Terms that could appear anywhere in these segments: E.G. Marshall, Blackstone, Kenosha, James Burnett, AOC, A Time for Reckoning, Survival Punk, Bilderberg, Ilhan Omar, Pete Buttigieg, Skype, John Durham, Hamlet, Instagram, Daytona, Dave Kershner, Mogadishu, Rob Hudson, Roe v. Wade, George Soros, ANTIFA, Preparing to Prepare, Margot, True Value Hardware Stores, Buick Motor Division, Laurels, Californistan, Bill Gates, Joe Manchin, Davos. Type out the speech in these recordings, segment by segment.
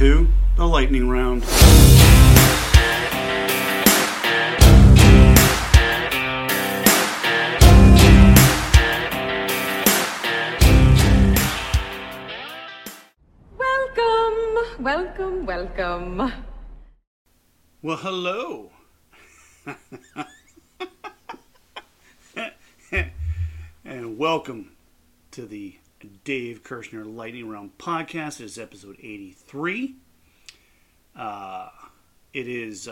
to the Lightning Round. Welcome. Well, hello. And welcome to the Dave Kershner Lightning Round podcast. It is episode 83. It is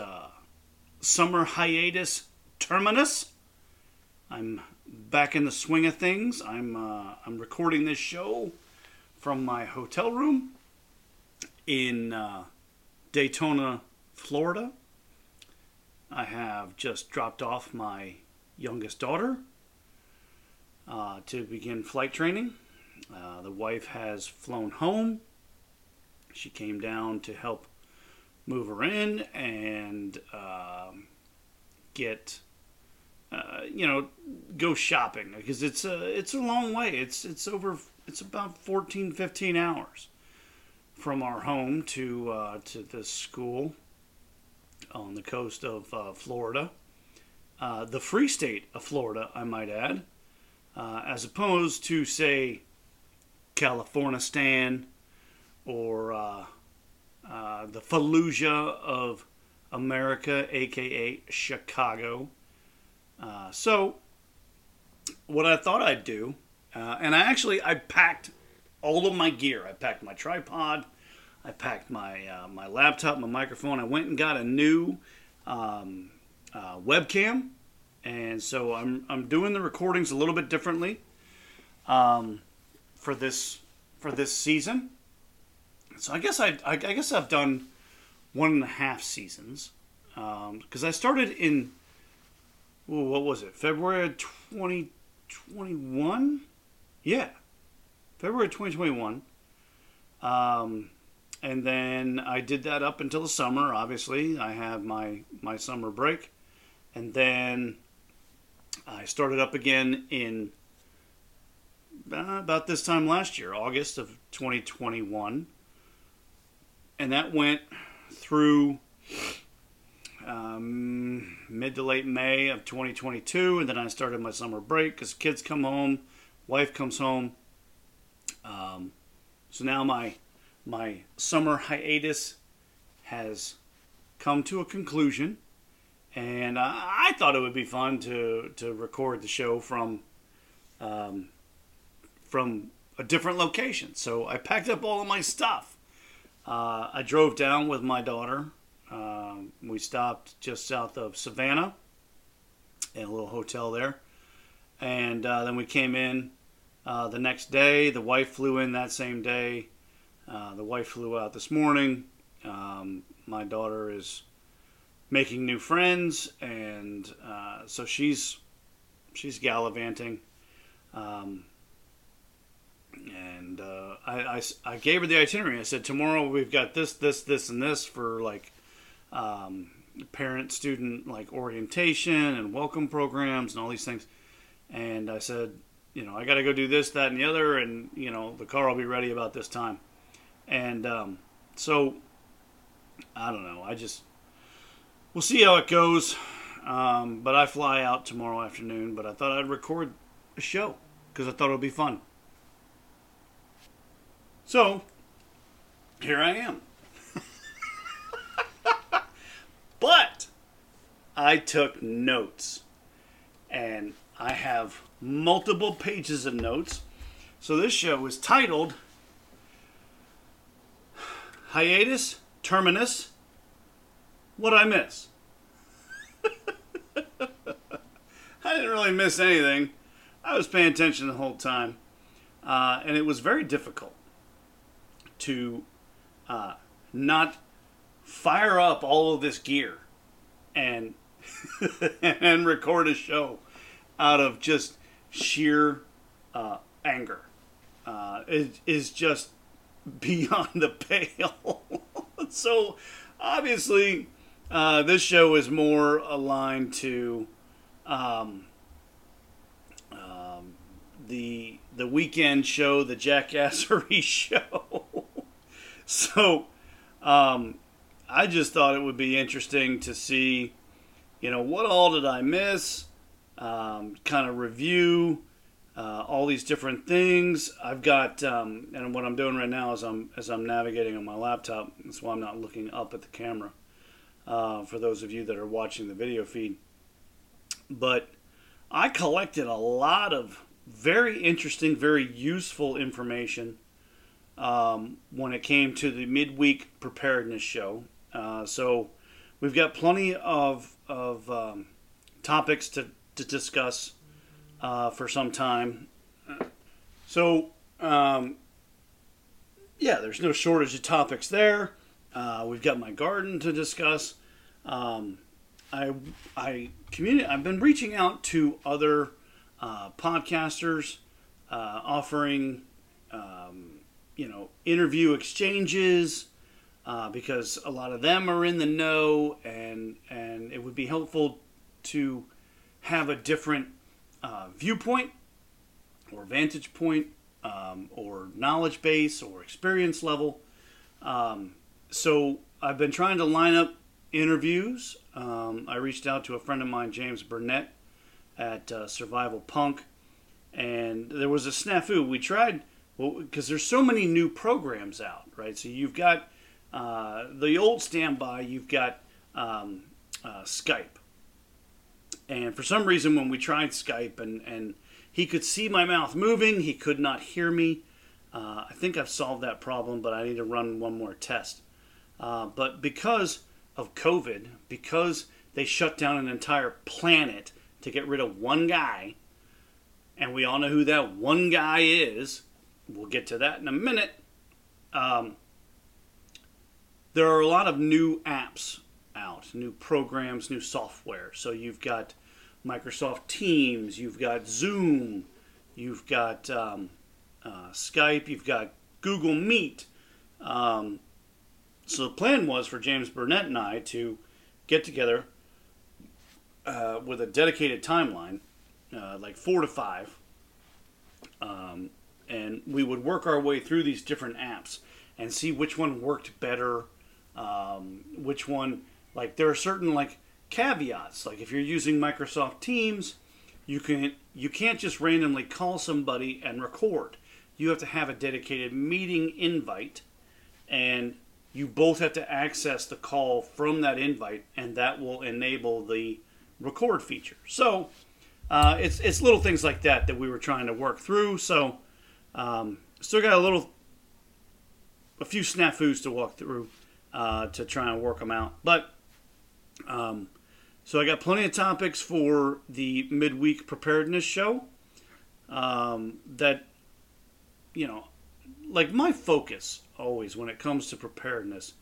summer hiatus terminus. I'm back in the swing of things. I'm recording this show from my hotel room in Daytona, Florida. I have just dropped off my youngest daughter to begin flight training. The wife has flown home. She came down to help move her in and get, go shopping, because it's a long way. It's about 14, 15 hours from our home to this school on the coast of Florida, the free state of Florida, I might add, as opposed to, say, Californistan or the Fallujah of America, aka Chicago. So what I thought I'd do, and I packed all of my gear. I packed my tripod. I packed my my laptop, my microphone. I went and got a new webcam, and so I'm doing the recordings a little bit differently for this season. So I guess I guess I've done 1.5 seasons, because I started in February 2021? Yeah. February 2021, and then I did that up until the summer. Obviously, I have my summer break, and then I started up again in about this time last year, August of 2021, and that went through mid to late May of 2022, and then I started my summer break because kids come home, wife comes home. So now my summer hiatus has come to a conclusion, and I thought it would be fun to record the show from a different location. So I packed up all of my stuff. I drove down with my daughter. We stopped just south of Savannah in a little hotel there, and then we came in. The next day, the wife flew in that same day. The wife flew out this morning. My daughter is making new friends, and so she's gallivanting. And I gave her the itinerary. I said, tomorrow we've got this, and this for like parent-student like orientation and welcome programs and all these things. And I said, I got to go do this, that, and the other, and, the car will be ready about this time. And so, I don't know. We'll see how it goes. But I fly out tomorrow afternoon, but I thought I'd record a show because I thought it would be fun. So, here I am. But I took notes, and I have multiple pages of notes. So this show is titled Hiatus Terminus, What I Miss. I didn't really miss anything. I was paying attention the whole time. And it was very difficult to not fire up all of this gear and and record a show out of just sheer anger. It is just beyond the pale. So obviously this show is more aligned to the weekend show, the Jackassery show. So I just thought it would be interesting to see, you know, what all did I miss? Kind of review all these different things. I've got, and what I'm doing right now is I'm navigating on my laptop. That's why I'm not looking up at the camera. For those of you that are watching the video feed. But I collected a lot of very interesting, very useful information when it came to the midweek preparedness show. So we've got plenty of topics to discuss for some time. So, yeah, there's no shortage of topics there. We've got my garden to discuss. I've been reaching out to other podcasters, offering interview exchanges because a lot of them are in the know, and it would be helpful to have a different viewpoint or vantage point or knowledge base or experience level. So I've been trying to line up interviews. I reached out to a friend of mine, James Burnett, at Survival Punk, and there was a snafu. We tried, because there's so many new programs out, right? So you've got the old standby, you've got Skype. And for some reason, when we tried Skype, and he could see my mouth moving, he could not hear me. I think I've solved that problem, but I need to run one more test. But because of COVID, because they shut down an entire planet to get rid of one guy, and we all know who that one guy is, we'll get to that in a minute, there are a lot of new apps out, new programs, new software. So you've got Microsoft Teams, you've got Zoom, you've got Skype, you've got Google Meet. So the plan was for James Burnett and I to get together with a dedicated timeline, like 4 to 5, and we would work our way through these different apps and see which one worked better, which one, like there are certain like caveats, like if you're using Microsoft Teams, you can't just randomly call somebody and record. You have to have a dedicated meeting invite, and you both have to access the call from that invite, and that will enable the record feature. So it's little things like that that we were trying to work through. So still got a few snafus to walk through to try and work them out. But so I got plenty of topics for the midweek preparedness show. That, you know, like my focus always when it comes to preparedness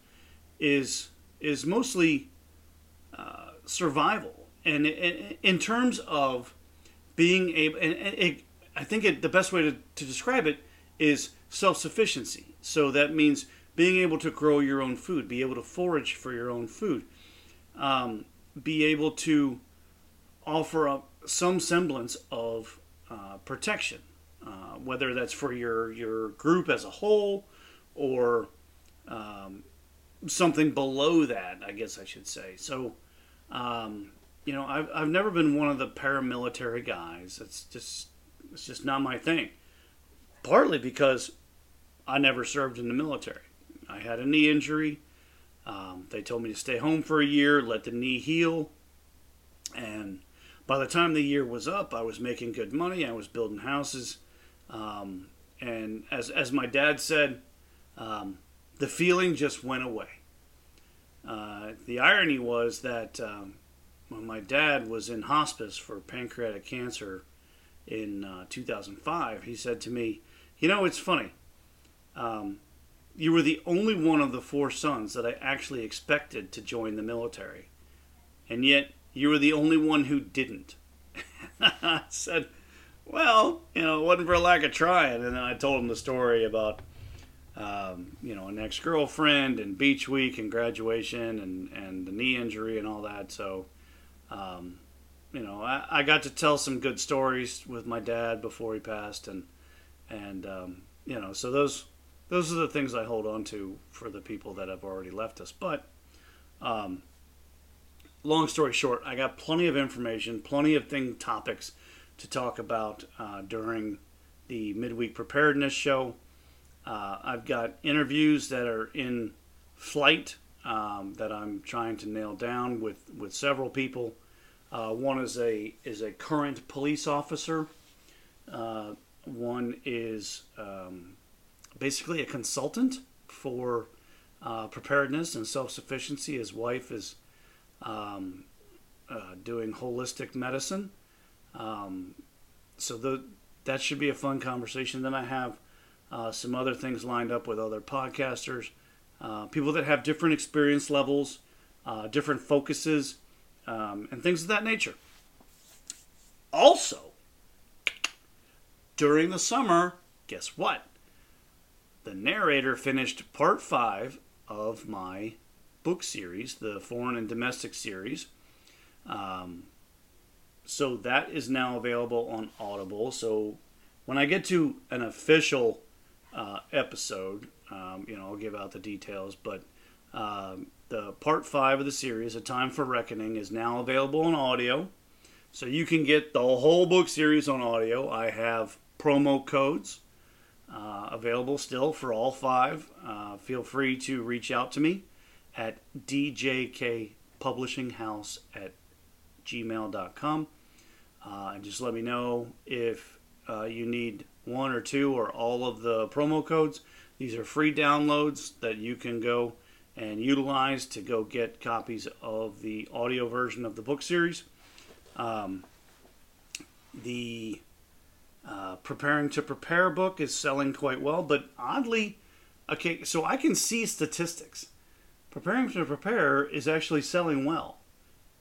is mostly survival, and in terms of being able. I think the best way to describe it is self-sufficiency. So that means being able to grow your own food, be able to forage for your own food. Be able to offer up some semblance of protection, whether that's for your group as a whole or something below that, I guess I should say. So, I've never been one of the paramilitary guys. It's just not my thing. Partly because I never served in the military. I had a knee injury. They told me to stay home for a year, let the knee heal. And by the time the year was up, I was making good money. I was building houses. And as my dad said, the feeling just went away. The irony was that when my dad was in hospice for pancreatic cancer in 2005, he said to me, you know, it's funny. You were the only one of the 4 sons that I actually expected to join the military. And yet, you were the only one who didn't. I said, well, it wasn't for lack of trying. And then I told him the story about, an ex-girlfriend and beach week and graduation and the knee injury and all that. So, I got to tell some good stories with my dad before he passed. And so those... those are the things I hold on to for the people that have already left us. But long story short, I got plenty of information, plenty of topics to talk about during the midweek preparedness show. I've got interviews that are in flight that I'm trying to nail down with several people. One is a current police officer. One is basically a consultant for preparedness and self-sufficiency. His wife is doing holistic medicine. So that should be a fun conversation. Then I have some other things lined up with other podcasters, people that have different experience levels, different focuses, and things of that nature. Also, during the summer, guess what? The narrator finished part 5 of my book series, the Foreign and Domestic series. So that is now available on Audible. So when I get to an official episode, I'll give out the details, but the part 5 of the series, A Time for Reckoning, is now available on audio. So you can get the whole book series on audio. I have promo codes available still for all 5. Feel free to reach out to me at djkpublishinghouse@gmail.com. And just let me know if you need one or two or all of the promo codes. These are free downloads that you can go and utilize to go get copies of the audio version of the book series. The Preparing to Prepare book is selling quite well, but oddly, okay, so I can see statistics. Preparing to Prepare is actually selling well,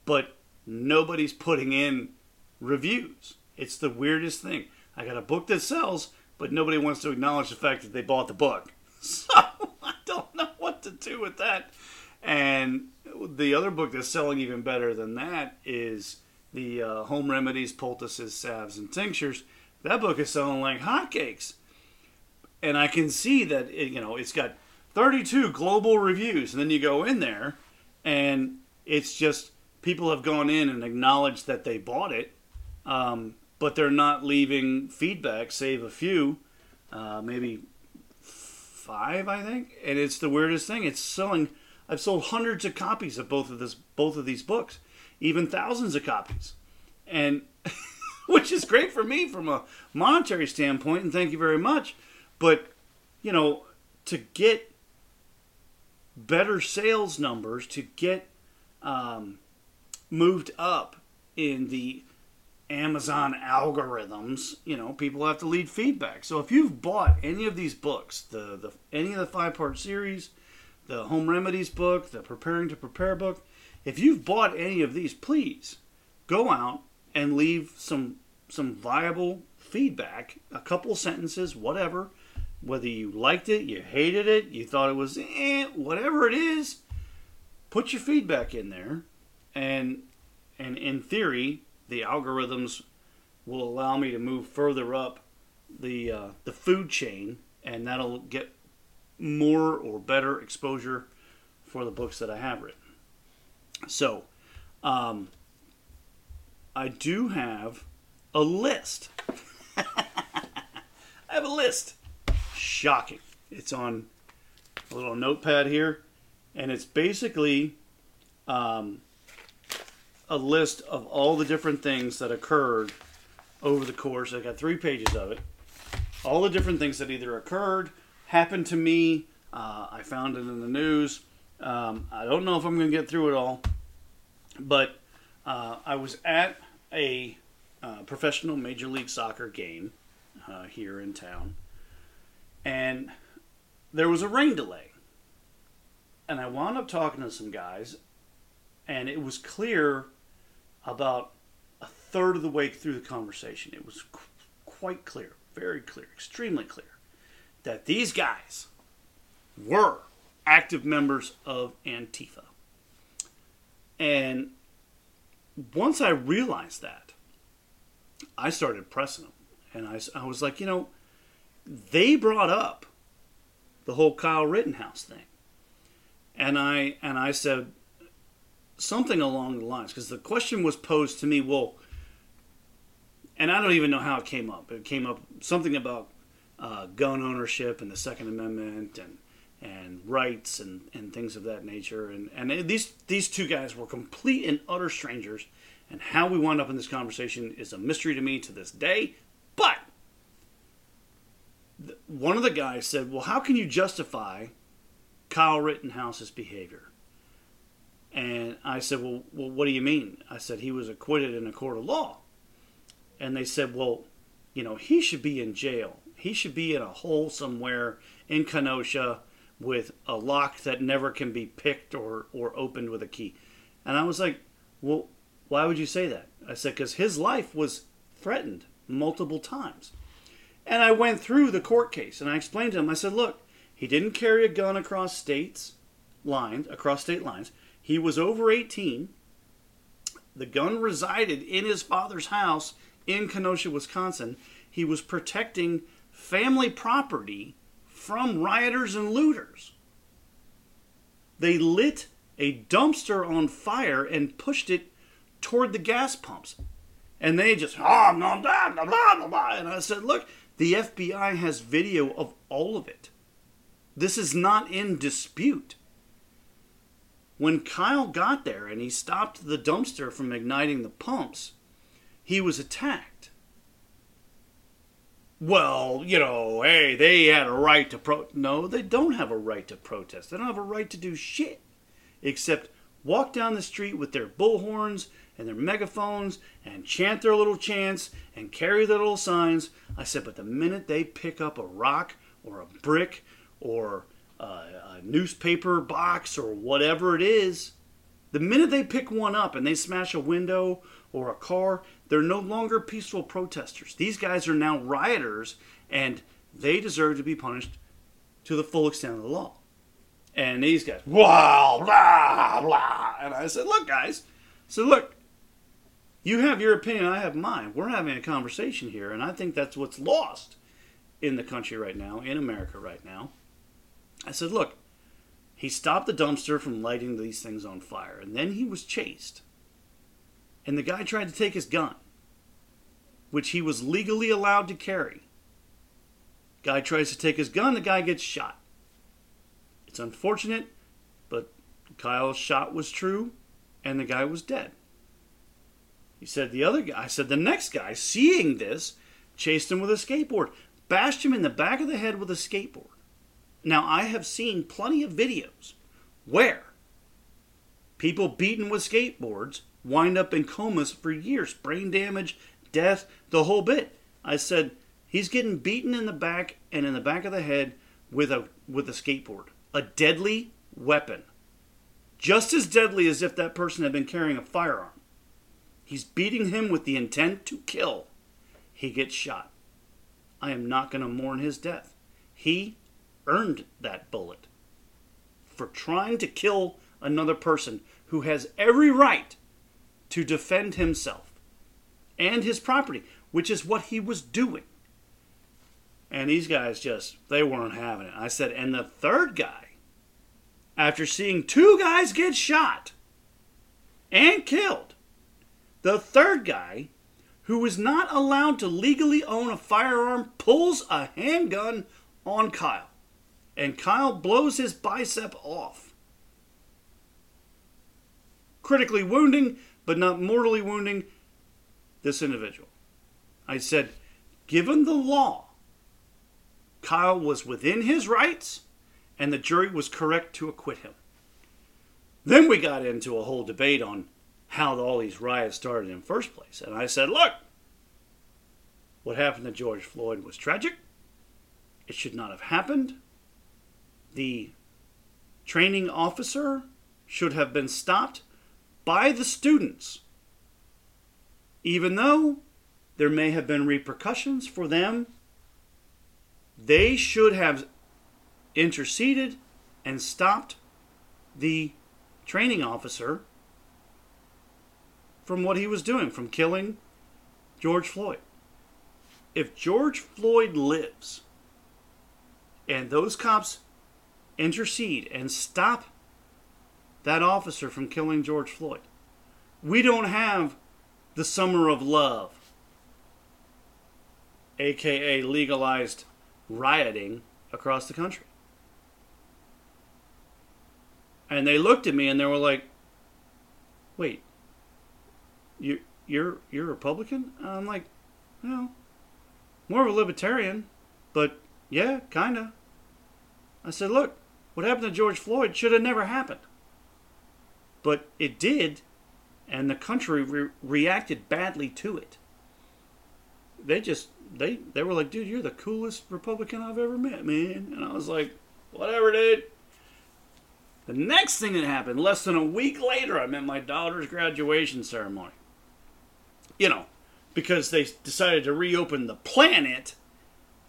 but nobody's putting in reviews. It's the weirdest thing. I got a book that sells, but nobody wants to acknowledge the fact that they bought the book. So I don't know what to do with that. And the other book that's selling even better than that is the Home Remedies, Poultices, Salves and Tinctures. That book is selling like hotcakes. And I can see that, it's got 32 global reviews. And then you go in there and it's just people have gone in and acknowledged that they bought it. But they're not leaving feedback, save a few, maybe 5, I think. And it's the weirdest thing. It's selling. I've sold hundreds of copies of both of these books, even thousands of copies, and which is great for me from a monetary standpoint. And thank you very much. But to get better sales numbers, to get moved up in the Amazon algorithms, people have to lead feedback. So if you've bought any of these books, any of the 5-part series, the Home Remedies book, the Preparing to Prepare book, if you've bought any of these, please go out and leave some viable feedback, a couple sentences, whatever, whether you liked it, you hated it, you thought it was whatever it is, put your feedback in there, and in theory, the algorithms will allow me to move further up the food chain, and that'll get more or better exposure for the books that I have written. So, I do have a list. I have a list. Shocking. It's on a little notepad here, and it's basically a list of all the different things that occurred over the course. I got 3 pages of it. All the different things that either occurred, happened to me, I found it in the news. I don't know if I'm going to get through it all, but I was at a professional Major League Soccer game here in town, and there was a rain delay. And I wound up talking to some guys, and it was clear about a third of the way through the conversation. It was quite clear, very clear, extremely clear, that these guys were active members of ANTIFA. And once I realized that, I started pressing them. And I was like, they brought up the whole Kyle Rittenhouse thing. And I said something along the lines, because the question was posed to me, well, and I don't even know how it came up. It came up something about gun ownership and the Second Amendment and rights and things of that nature. And these two guys were complete and utter strangers. And how we wound up in this conversation is a mystery to me to this day. But one of the guys said, well, how can you justify Kyle Rittenhouse's behavior? And I said, well, what do you mean? I said, he was acquitted in a court of law. And they said, well, you know, he should be in jail. He should be in a hole somewhere in Kenosha with a lock that never can be picked or opened with a key. And I was like, well, why would you say that? I said, because his life was threatened multiple times. And I went through the court case and I explained to him, I said, look, he didn't carry a gun across state lines. He was over 18. The gun resided in his father's house in Kenosha, Wisconsin. He was protecting family property from rioters and looters. They lit a dumpster on fire and pushed it toward the gas pumps. And they just, blah, blah, blah, blah. And I said, look, the FBI has video of all of it. This is not in dispute. When Kyle got there and he stopped the dumpster from igniting the pumps, he was attacked. Well, you know, hey, they had a right to protest. No, they don't have a right to protest. They don't have a right to do shit except walk down the street with their bullhorns and their megaphones and chant their little chants and carry their little signs. I said, but the minute they pick up a rock or a brick or a newspaper box or whatever it is, the minute they pick one up and they smash a window or a car, they're no longer peaceful protesters. These guys are now rioters, and they deserve to be punished to the full extent of the law. And these guys, blah, blah, blah. And I said, look, guys. So look, you have your opinion, I have mine. We're having a conversation here, and I think that's what's lost in the country right now, in America right now. I said, look, he stopped the dumpster from lighting these things on fire, and then he was chased. And the guy tried to take his gun, which he was legally allowed to carry. Guy tries to take his gun, the guy gets shot. It's unfortunate, but Kyle's shot was true, and the guy was dead. He said the other guy, I said the next guy, seeing this, chased him with a skateboard, bashed him in the back of the head with a skateboard. Now, I have seen plenty of videos where people beaten with skateboards wind up in comas for years, brain damage, death, the whole bit. I said, he's getting beaten in the back and in the back of the head with a skateboard. A deadly weapon. Just as deadly as if that person had been carrying a firearm. He's beating him with the intent to kill. He gets shot. I am not going to mourn his death. He earned that bullet for trying to kill another person who has every right to defend himself and his property, which is what he was doing. And these guys just, they weren't having it. I said, and the third guy, after seeing two guys get shot and killed, the third guy, who was not allowed to legally own a firearm, pulls a handgun on Kyle. And Kyle blows his bicep off, critically wounding, but not mortally wounding this individual. I said, given the law, Kyle was within his rights, and the jury was correct to acquit him. Then we got into a whole debate on how all these riots started in the first place. And I said, look, what happened to George Floyd was tragic. It should not have happened. The training officer should have been stopped by the students, even though there may have been repercussions for them. They should have interceded and stopped the training officer from what he was doing, from killing George Floyd. If George Floyd lives and those cops intercede and stop that officer from killing George Floyd. We don't have the summer of love, aka legalized rioting across the country. And they looked at me and they were like, wait, you're Republican? And I'm like, no, more of a libertarian, but yeah, kinda. I said, look, what happened to George Floyd should have never happened. But it did, and the country reacted badly to it. They were like, dude, you're the coolest Republican I've ever met, man. And I was like, whatever, dude. The next thing that happened, less than a week later, I'm at my daughter's graduation ceremony. You know, because they decided to reopen the planet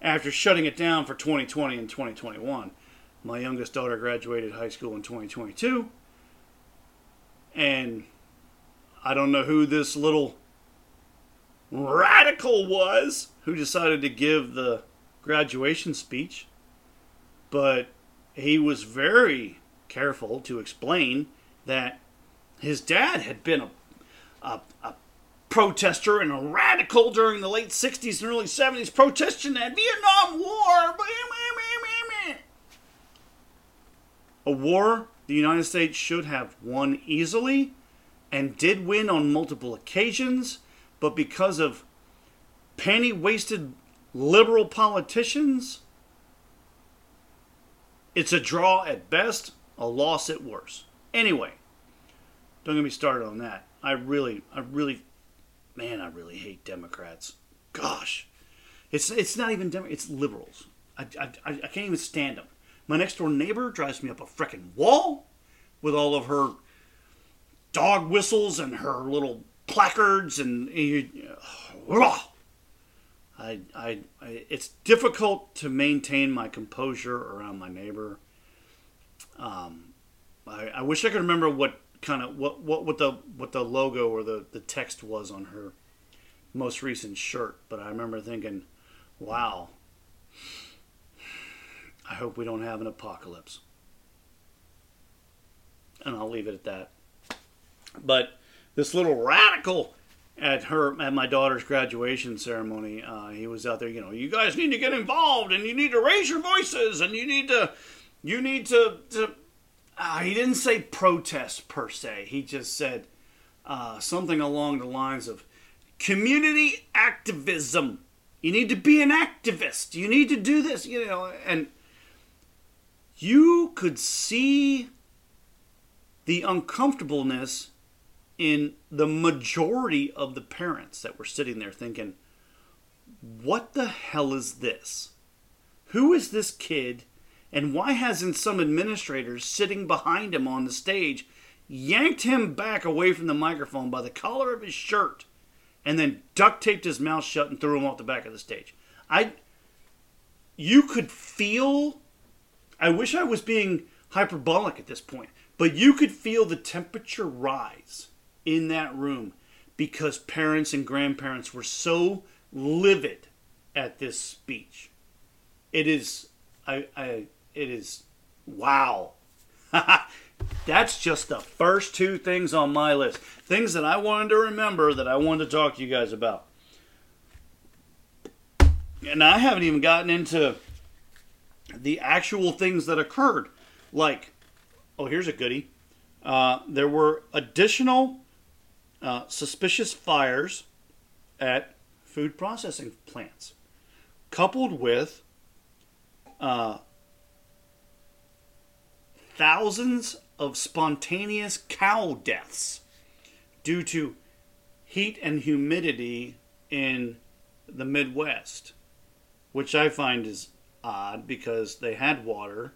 after shutting it down for 2020 and 2021. My youngest daughter graduated high school in 2022. And I don't know who this little radical was who decided to give the graduation speech, but he was very careful to explain that his dad had been a protester and a radical during the late 60s and early 70s, protesting that Vietnam War, a war the United States should have won easily and did win on multiple occasions. But because of panty-waisted liberal politicians, it's a draw at best, a loss at worst. Anyway, don't get me started on that. I really hate Democrats. Gosh, it's not even Democrats, it's liberals. I can't even stand them. My next door neighbor drives me up a frickin' wall with all of her dog whistles and her little placards and it's difficult to maintain my composure around my neighbor. I wish I could remember what the logo or the text was on her most recent shirt, but I remember thinking, wow, I hope we don't have an apocalypse. And I'll leave it at that. But this little radical at my daughter's graduation ceremony, he was out there, you know, you guys need to get involved and you need to raise your voices and you need to he didn't say protest per se. He just said something along the lines of community activism. You need to be an activist. You need to do this, you know, and you could see the uncomfortableness in the majority of the parents that were sitting there thinking, what the hell is this? Who is this kid? And why hasn't some administrators sitting behind him on the stage yanked him back away from the microphone by the collar of his shirt and then duct taped his mouth shut and threw him off the back of the stage? You could feel, I wish I was being hyperbolic at this point, but you could feel the temperature rise in that room because parents and grandparents were so livid at this speech. It is wow. That's just the first two things on my list. Things that I wanted to remember that I wanted to talk to you guys about. And I haven't even gotten into the actual things that occurred. Like, oh, here's a goodie. There were additional suspicious fires at food processing plants, coupled with thousands of spontaneous cow deaths due to heat and humidity in the Midwest, which I find is odd because they had water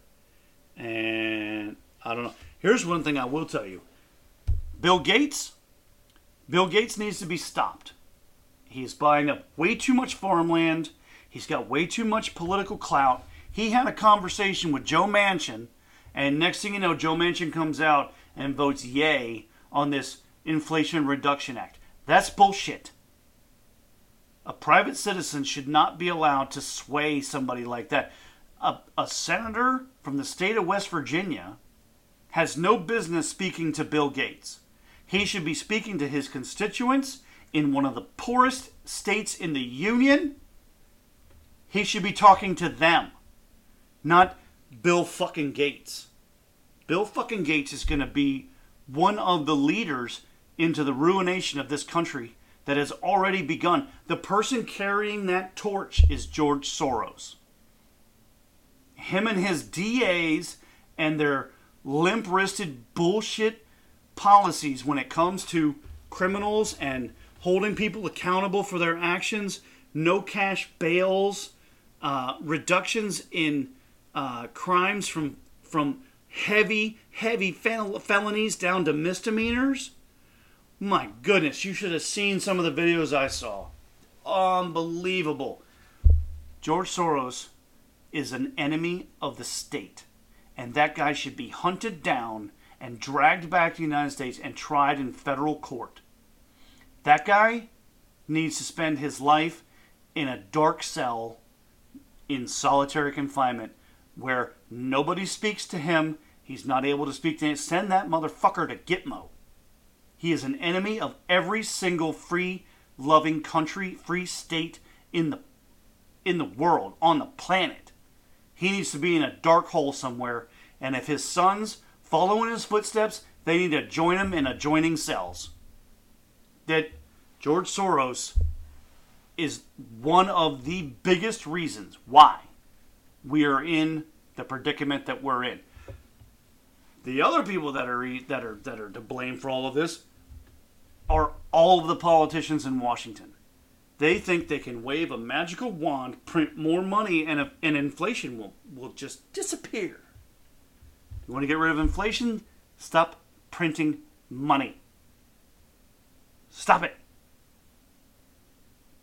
and I don't know. Here's one thing I will tell you. Bill Gates needs to be stopped. He's buying up way too much farmland. He's got way too much political clout. He had a conversation with Joe Manchin, and next thing you know, Joe Manchin comes out and votes yay on this Inflation Reduction Act. That's bullshit. A private citizen should not be allowed to sway somebody like that. A senator from the state of West Virginia has no business speaking to Bill Gates. He should be speaking to his constituents in one of the poorest states in the union. He should be talking to them, not Bill fucking Gates. Bill fucking Gates is going to be one of the leaders into the ruination of this country that has already begun. The person carrying that torch is George Soros. Him and his DAs and their limp-wristed bullshit policies when it comes to criminals and holding people accountable for their actions, no cash bails, reductions in crimes from heavy felonies down to misdemeanors. My goodness, you should have seen some of the videos I saw. Unbelievable. George Soros is an enemy of the state, and that guy should be hunted down and dragged back to the United States and tried in federal court. That guy needs to spend his life in a dark cell in solitary confinement where nobody speaks to him. He's not able to speak to him. Send that motherfucker to Gitmo. He is an enemy of every single free, loving country, free state in the world, on the planet. He needs to be in a dark hole somewhere. And if his sons follow in his footsteps, they need to join him in adjoining cells. That George Soros is one of the biggest reasons why we are in the predicament that we're in. The other people that are to blame for all of this are all of the politicians in Washington. They think they can wave a magical wand, print more money, and inflation will just disappear. You want to get rid of inflation? Stop printing money. Stop it.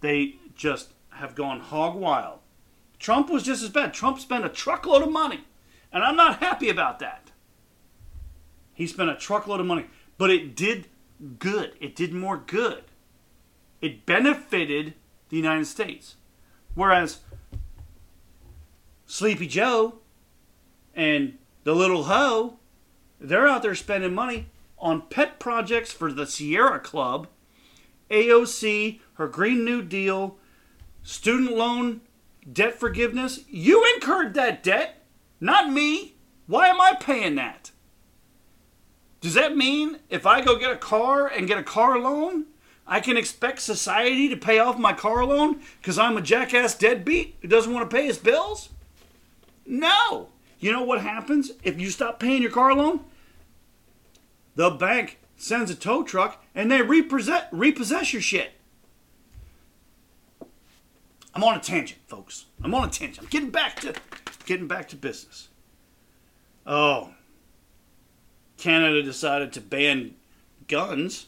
They just have gone hog wild. Trump was just as bad. Trump spent a truckload of money, and I'm not happy about that. He spent a truckload of money, but it did good. It did more good. It benefited the United States. Whereas Sleepy Joe and the Little Ho, they're out there spending money on pet projects for the Sierra Club, AOC, her Green New Deal, student loan debt forgiveness. You incurred that debt, not me. Why am I paying that? Does that mean if I go get a car and get a car loan, I can expect society to pay off my car loan because I'm a jackass deadbeat who doesn't want to pay his bills? No. You know what happens if you stop paying your car loan? The bank sends a tow truck and they repossess your shit. I'm on a tangent, folks. I'm on a tangent. I'm getting back to business. Oh, Canada decided to ban guns.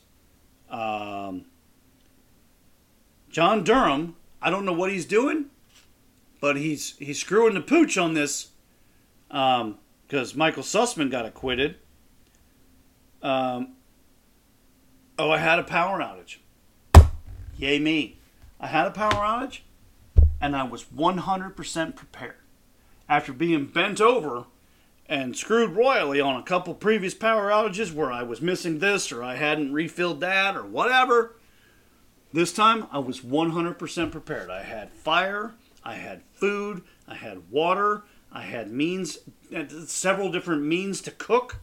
John Durham, I don't know what he's doing, but he's screwing the pooch on this because Michael Sussman got acquitted. I had a power outage. Yay me. I had a power outage, and I was 100% prepared. After being bent over and screwed royally on a couple previous power outages where I was missing this or I hadn't refilled that or whatever, this time I was 100% prepared. I had fire, I had food, I had water, I had several different means to cook.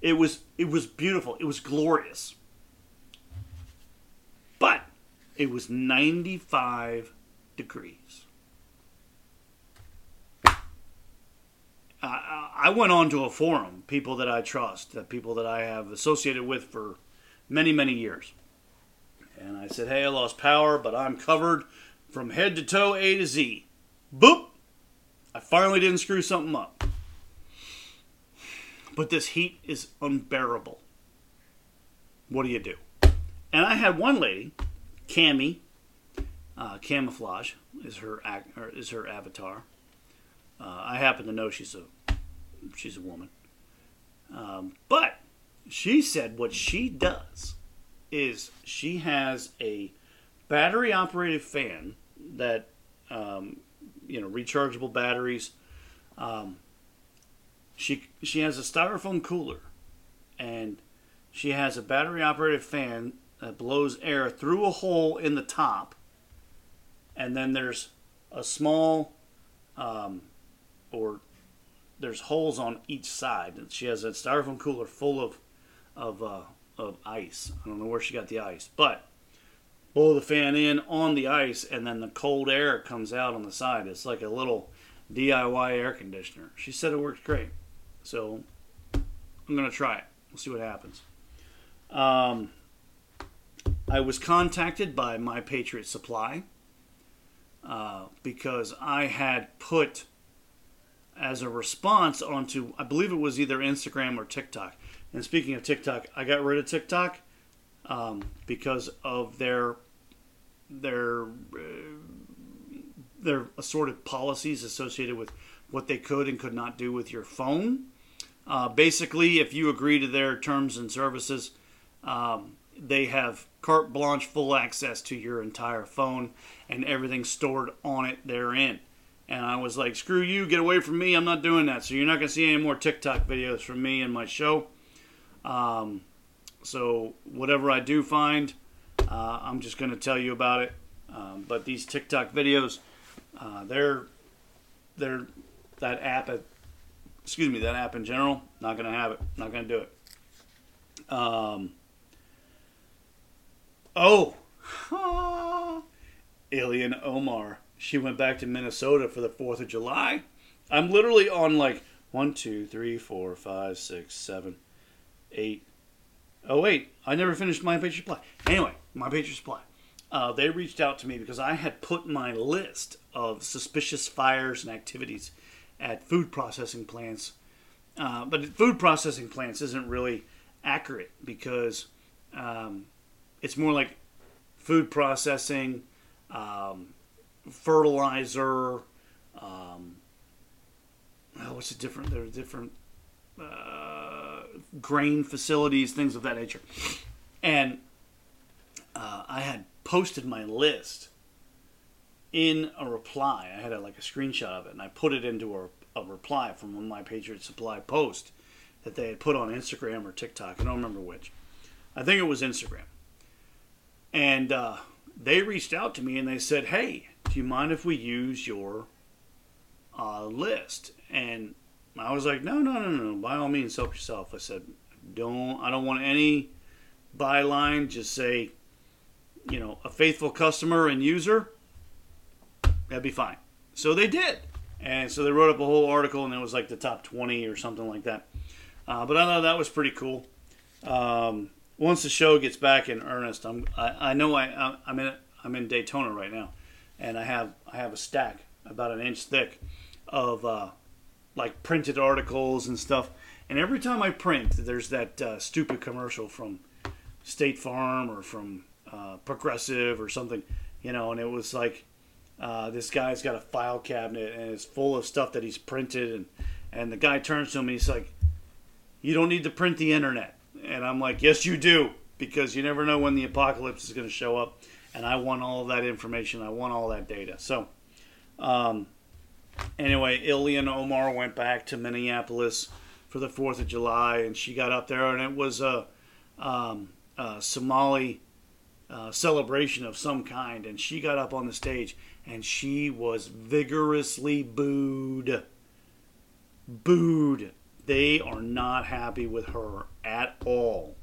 It was beautiful. It was glorious. But it was 95 degrees. I went on to a forum, people that I trust, people that I have associated with for many, many years. And I said, hey, I lost power, but I'm covered from head to toe, A to Z. Boop! I finally didn't screw something up. But this heat is unbearable. What do you do? And I had one lady, Cammy, Camouflage is her avatar. I happen to know she's a woman. But she said what she does is she has a battery-operated fan that rechargeable batteries. She has a styrofoam cooler, and she has a battery-operated fan that blows air through a hole in the top, and then there's a small, or there's holes on each side. And she has a styrofoam cooler full of ice. I don't know where she got the ice, but blow the fan in on the ice, and then the cold air comes out on the side. It's like a little DIY air conditioner. She said it works great, so I'm gonna try it. We'll see what happens. I was contacted by My Patriot Supply because I had put as a response onto, I believe it was either Instagram or TikTok. And speaking of TikTok, I got rid of TikTok because of their assorted policies associated with what they could and could not do with your phone. Basically, if you agree to their terms and services, they have carte blanche full access to your entire phone and everything stored on it therein. And I was like, screw you, get away from me, I'm not doing that. So you're not going to see any more TikTok videos from me and my show. So whatever I do find, I'm just going to tell you about it. But these TikTok videos, they're that app at, excuse me, that app in general, not going to have it. Not going to do it. Ilhan Omar. She went back to Minnesota for the 4th of July. I'm literally on like 1, 2, 3, 4, 5, 6, 7, 8. Oh, wait. I never finished My Patriot Supply. Anyway, My Patriot Supply. They reached out to me because I had put my list of suspicious fires and activities at food processing plants. But food processing plants isn't really accurate because it's more like food processing, fertilizer, there are different grain facilities, things of that nature. And I had posted my list in a reply. I had a screenshot of it, and I put it into a reply from My Patriot Supply post that they had put on Instagram or TikTok. I don't remember which. I think it was Instagram. And they reached out to me, and they said, hey, do you mind if we use your list? And I was like, no. By all means, help yourself. I said, I don't want any byline. Just say, a faithful customer and user. That'd be fine. So they did. And so they wrote up a whole article, and it was like the top 20 or something like that. But I thought that was pretty cool. Once the show gets back in earnest, I'm in Daytona right now, and I have a stack about an inch thick of printed articles and stuff. And every time I print, there's that stupid commercial from State Farm or from Progressive or something, and it was like, this guy's got a file cabinet and it's full of stuff that he's printed, and the guy turns to him and he's like, you don't need to print the internet. And I'm like, yes you do, because you never know when the apocalypse is going to show up, and I want all that information, I want all that data. So anyway, Ilhan Omar went back to Minneapolis for the 4th of July, and she got up there, and it was a Somali celebration of some kind, and she got up on the stage and she was vigorously booed. They are not happy with her at all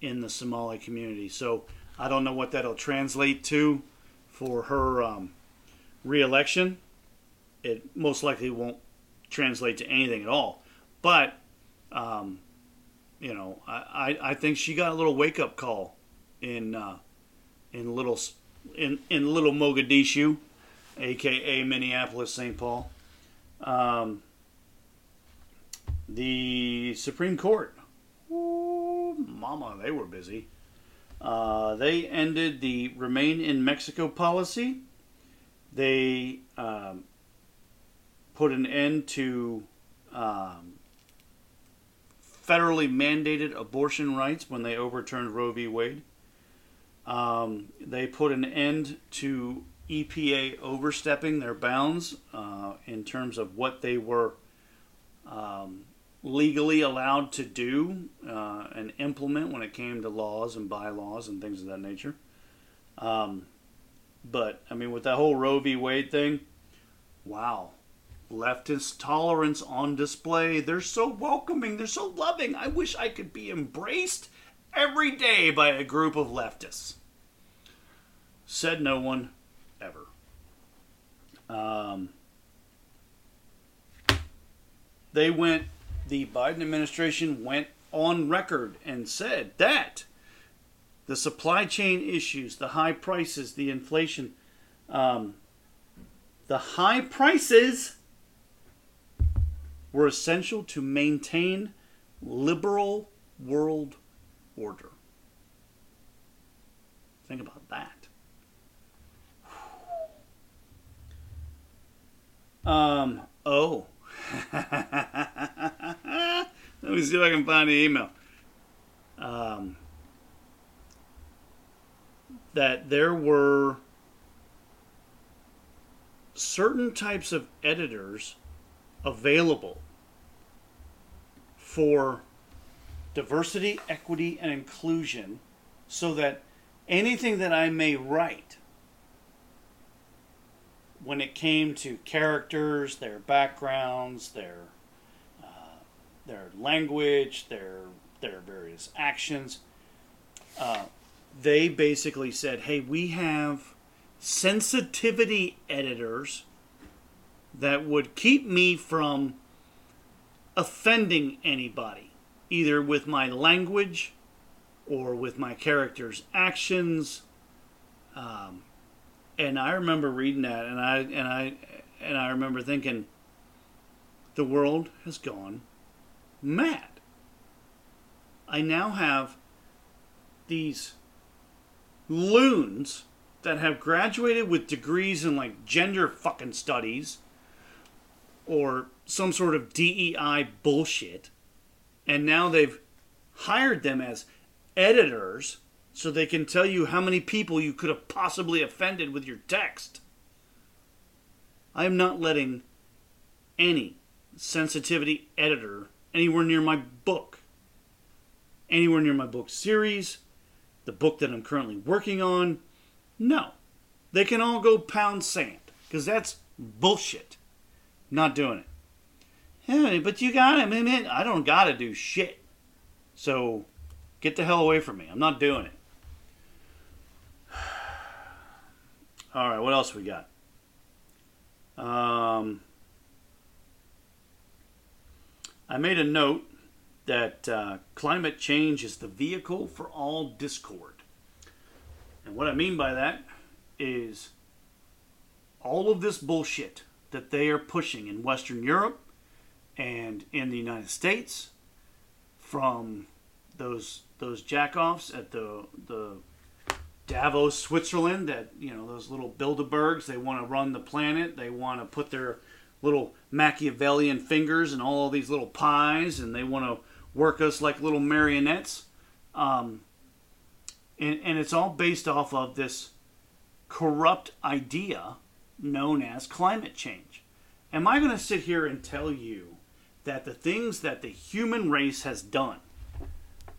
in the Somali community. So I don't know what that'll translate to for her re-election. It most likely won't translate to anything at all, but I think she got a little wake-up call in little Mogadishu, aka Minneapolis-St. Paul. The Supreme Court, ooh, mama, they were busy. They ended the Remain in Mexico policy. They put an end to federally mandated abortion rights when they overturned Roe v. Wade. They put an end to EPA overstepping their bounds in terms of what they were legally allowed to do and implement when it came to laws and bylaws and things of that nature. But, I mean, with that whole Roe v. Wade thing, wow. Leftist tolerance on display. They're so welcoming. They're so loving. I wish I could be embraced every day by a group of leftists. Said no one ever. The Biden administration went on record and said that the supply chain issues, the high prices, the inflation, the high prices were essential to maintain liberal world order. Think about that. Let me see if I can find the email. That there were certain types of editors available for diversity, equity, and inclusion, so that anything that I may write, when it came to characters, their backgrounds, their language, their various actions, they basically said, hey, we have sensitivity editors that would keep me from offending anybody, either with my language or with my character's actions. And I remember reading that, and I remember thinking, the world has gone mad. I now have these loons that have graduated with degrees in like gender fucking studies or some sort of DEI bullshit, and now they've hired them as editors so they can tell you how many people you could have possibly offended with your text. I am not letting any sensitivity editor anywhere near my book. Anywhere near my book series, the book that I'm currently working on. No. They can all go pound sand, because that's bullshit. Not doing it. Hey, but you got it, man. I don't got to do shit. So get the hell away from me. I'm not doing it. All right, what else we got? I made a note that climate change is the vehicle for all discord. And what I mean by that is all of this bullshit that they are pushing in Western Europe and in the United States from those jackoffs at the Davos, Switzerland, that, you know, those little Bilderbergs, they want to run the planet. They want to put their little Machiavellian fingers in all these little pies, and they want to work us like little marionettes. And it's all based off of this corrupt idea known as climate change. Am I going to sit here and tell you that the things that the human race has done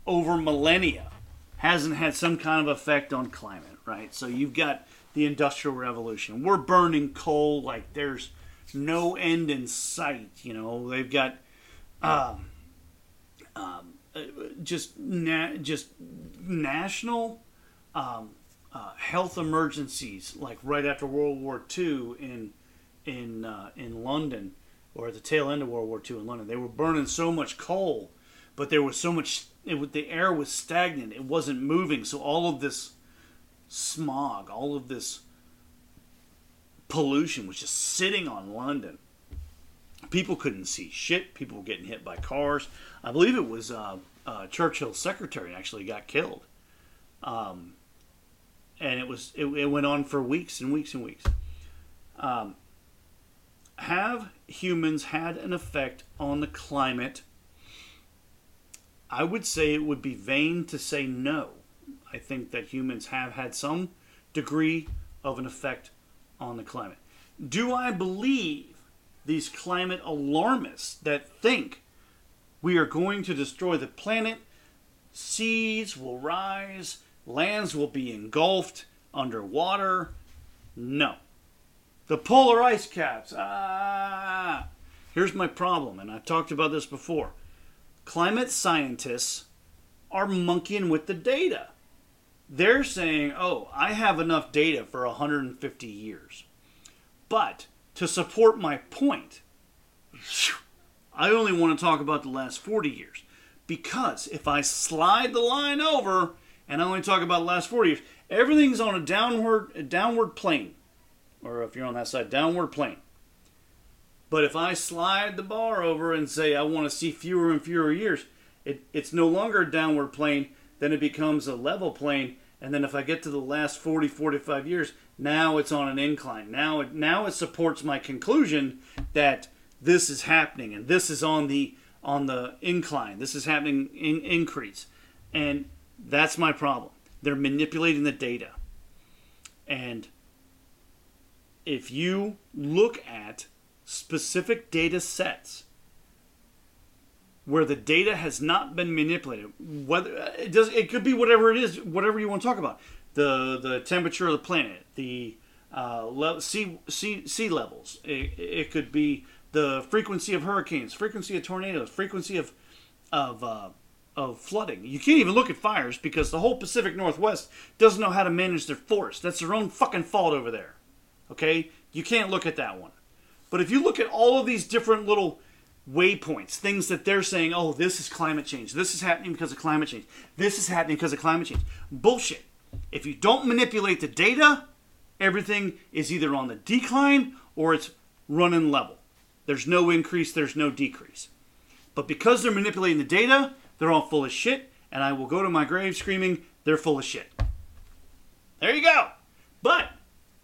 over millennia hasn't had some kind of effect on climate, right? So you've got the Industrial Revolution. We're burning coal like there's no end in sight. You know, they've got just national health emergencies, like right after World War II in London, or at the tail end of World War II in London. They were burning so much coal, but there was so much. The air was stagnant. It wasn't moving. So all of this smog, all of this pollution was just sitting on London. People couldn't see shit. People were getting hit by cars. I believe it was Churchill's secretary actually got killed. And it went on for weeks and weeks and weeks. Have humans had an effect on the climate? I would say it would be vain to say no. I think that humans have had some degree of an effect on the climate. Do I believe these climate alarmists that think We are going to destroy the planet. Seas will rise. Lands will be engulfed underwater. No. The polar ice caps. Here's my problem, and I've talked about this before. Climate scientists are monkeying with the data. They're saying, oh, I have enough data for 150 years. But to support my point, I only want to talk about the last 40 years. Because if I slide the line over and I only talk about the last 40 years, everything's on a downward plane. Or if you're on that side, downward plane. But if I slide the bar over and say I want to see fewer and fewer years, it's no longer a downward plane. Then it becomes a level plane. And then if I get to the last 40, 45 years, now it's on an incline. Now it supports my conclusion that this is happening and this is on the incline. This is happening in increase. And that's my problem. They're manipulating the data. And if you look at specific data sets where the data has not been manipulated, whether it could be whatever it is, whatever you want to talk about, the temperature of the planet, the sea levels, it could be the frequency of hurricanes, frequency of tornadoes, frequency of flooding. You can't even look at fires because the whole Pacific Northwest doesn't know how to manage their forests. That's their own fucking fault over there. Okay? You can't look at that one. But if you look at all of these different little waypoints, things that they're saying, oh, this is climate change. This is happening because of climate change. This is happening because of climate change. Bullshit. If you don't manipulate the data, everything is either on the decline or it's running level. There's no increase. There's no decrease. But because they're manipulating the data, they're all full of shit. And I will go to my grave screaming, they're full of shit. There you go. But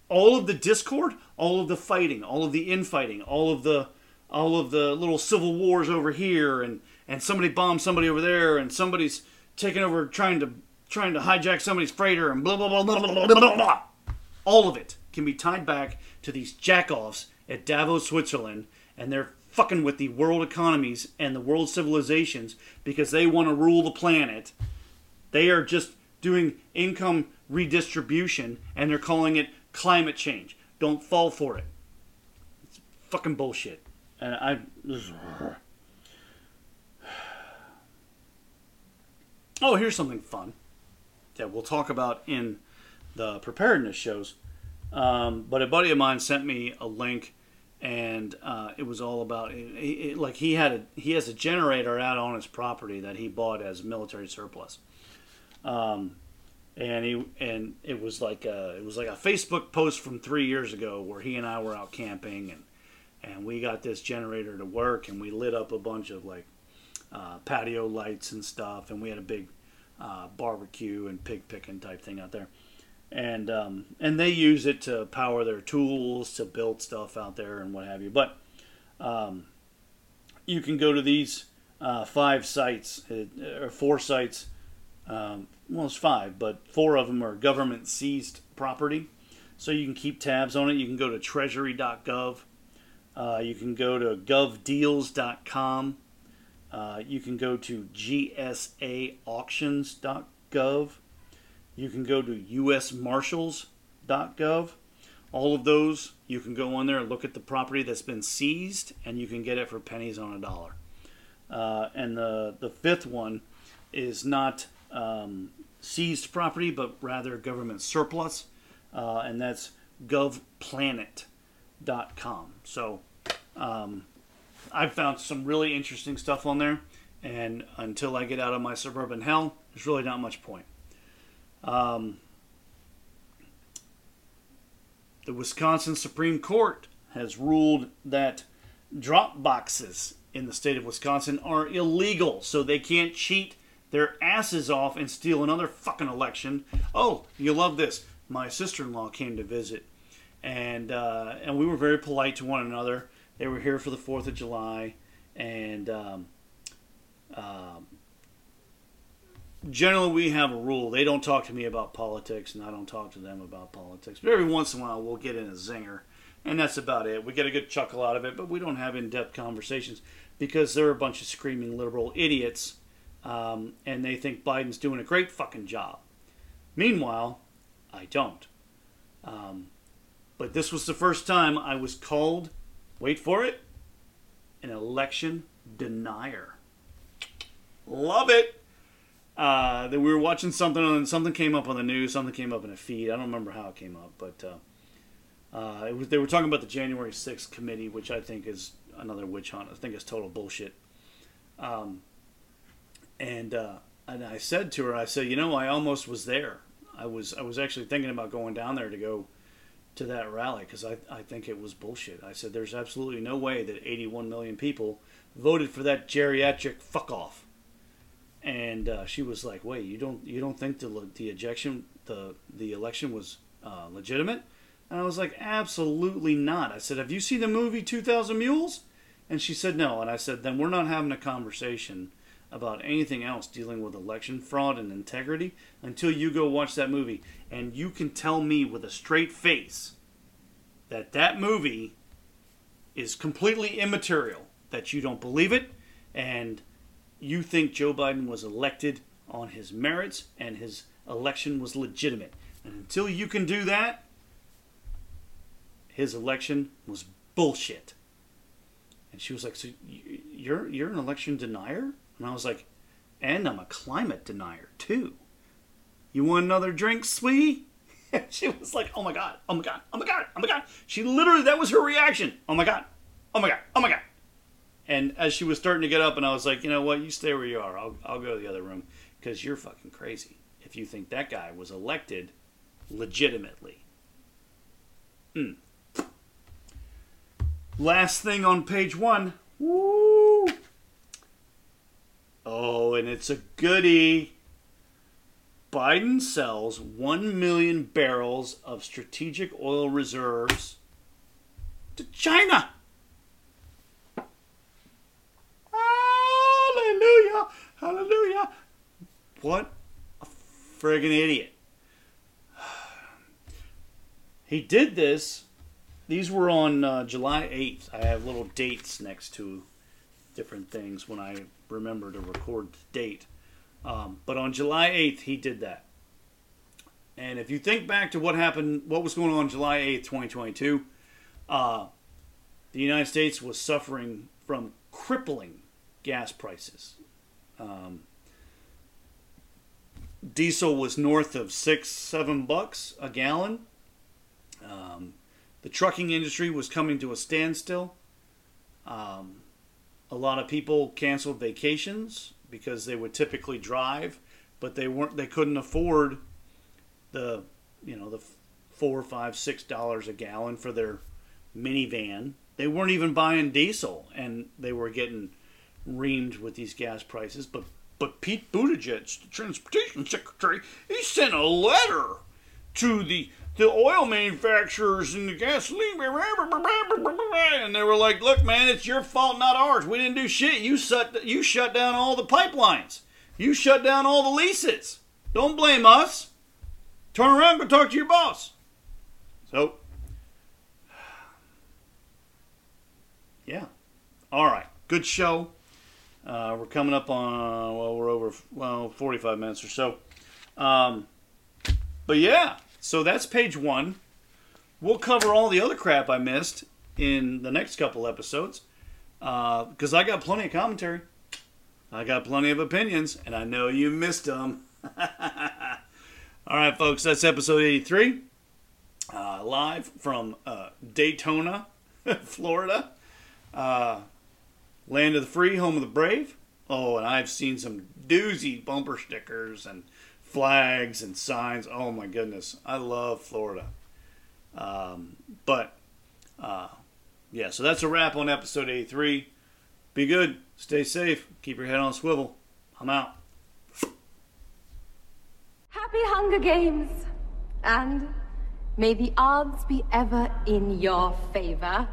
all of the discord, all of the fighting, all of the infighting, all of the little civil wars over here, and somebody bombs somebody over there, and somebody's taking over trying to hijack somebody's freighter, and blah, blah, blah, blah, blah, blah, blah, blah. All of it can be tied back to these jackoffs at Davos, Switzerland, and they're fucking with the world economies and the world civilizations because they want to rule the planet. They are just doing income redistribution, and they're calling it climate change. Don't fall for it. It's fucking bullshit. And oh, here's something fun that we'll talk about in the preparedness shows. But a buddy of mine sent me a link, and it was all about he has a generator out on his property that he bought as military surplus. And it was like a Facebook post from 3 years ago where he and I were out camping, and we got this generator to work, and we lit up a bunch of patio lights and stuff, and we had a big barbecue and pig picking type thing out there. And they use it to power their tools, to build stuff out there and what have you. But you can go to these 4 sites. Well, it's 5, but 4 of them are government-seized property. So you can keep tabs on it. You can go to treasury.gov. You can go to govdeals.com. You can go to gsaauctions.gov. You can go to usmarshals.gov. All of those, you can go on there and look at the property that's been seized, and you can get it for pennies on a dollar. And the 5th one is not seized property, but rather government surplus, and that's govplanet.com. So I've found some really interesting stuff on there, and until I get out of my suburban hell, there's really not much point. The Wisconsin Supreme Court has ruled that drop boxes in the state of Wisconsin are illegal, so they can't cheat their asses off and steal another fucking election. Oh, you love this. My sister-in-law came to visit, and we were very polite to one another. They were here for the 4th of July, and generally, we have a rule. They don't talk to me about politics, and I don't talk to them about politics. But every once in a while, we'll get in a zinger And that's about it. We get a good chuckle out of it, but we don't have in-depth conversations because they're a bunch of screaming liberal idiots, and they think Biden's doing a great fucking job. Meanwhile, I don't. But this was the first time I was called, wait for it, an election denier. Love it. That we were watching something and something came up on the news, something came up in a feed. I don't remember how it came up, but they were talking about the January 6th committee, which I think is another witch hunt. I think it's total bullshit. And I said to her, I said, you know, I almost was there. I was actually thinking about going down there to go to that rally because I think it was bullshit. I said, there's absolutely no way that 81 million people voted for that geriatric fuck off. And she was like, "Wait, you don't think the election was legitimate?" And I was like, "Absolutely not." I said, "Have you seen the movie 2000 Mules?" And she said, "No." And I said, "Then we're not having a conversation about anything else dealing with election fraud and integrity until you go watch that movie, and you can tell me with a straight face that that movie is completely immaterial, that you don't believe it, and you think Joe Biden was elected on his merits and his election was legitimate. And until you can do that, his election was bullshit." And she was like, "So you're an election denier?" And I was like, "And I'm a climate denier too. You want another drink, sweetie?" And she was like, "Oh my God, oh my God, oh my God, oh my God." She literally, that was her reaction. "Oh my God, oh my God, oh my God." And as she was starting to get up, and I was like, "You know what? You stay where you are. I'll go to the other room because you're fucking crazy if you think that guy was elected legitimately." Last thing on page one. Woo! Oh, and it's a goodie. Biden sells 1 million barrels of strategic oil reserves to China. Hallelujah! Hallelujah! What a friggin' idiot. He did this. These were on July 8th. I have little dates next to different things when I remember to record the date. But on July 8th, he did that. And if you think back to what happened, what was going on July 8th, 2022, the United States was suffering from crippling gas prices. Diesel was north of $6-7 a gallon. The trucking industry was coming to a standstill. A lot of people canceled vacations because they would typically drive, but they couldn't afford the $4, $5, $6 a gallon for their minivan. They weren't even buying diesel, and they were getting reamed with these gas prices, but Pete Buttigieg, the transportation secretary, he sent a letter to the oil manufacturers and the gasoline, and they were like, "Look, man, it's your fault, not ours. We didn't do shit. You shut down all the pipelines. You shut down all the leases. Don't blame us. Turn around and go talk to your boss." So, yeah. All right. Good show. We're coming up on, we're over, 45 minutes or so. But yeah, so that's page one. We'll cover all the other crap I missed in the next couple episodes because I got plenty of commentary. I got plenty of opinions, and I know you missed them. All right, folks, that's episode 83, live from Daytona, Florida. Land of the free, home of the brave. Oh, and I've seen some doozy bumper stickers and flags and signs. Oh, my goodness. I love Florida. Yeah, so that's a wrap on episode 83. Be good. Stay safe. Keep your head on a swivel. I'm out. Happy Hunger Games. And may the odds be ever in your favor.